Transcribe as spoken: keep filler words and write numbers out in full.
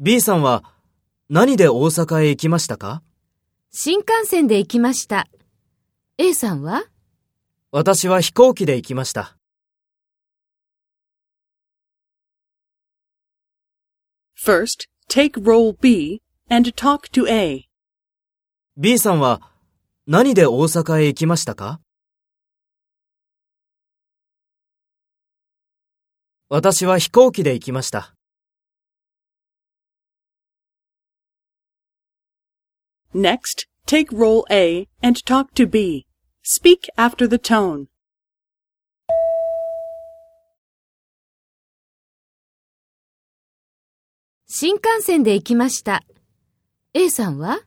B さんは何で大阪へ行きましたか？新幹線で行きました。A さんは？私は飛行機で行きました。First, take role B and talk to A. B さんは何で大阪へ行きましたか？私は飛行機で行きました。Next, take role A and talk to B. Speak after the tone. 新幹線で行きました。A さんは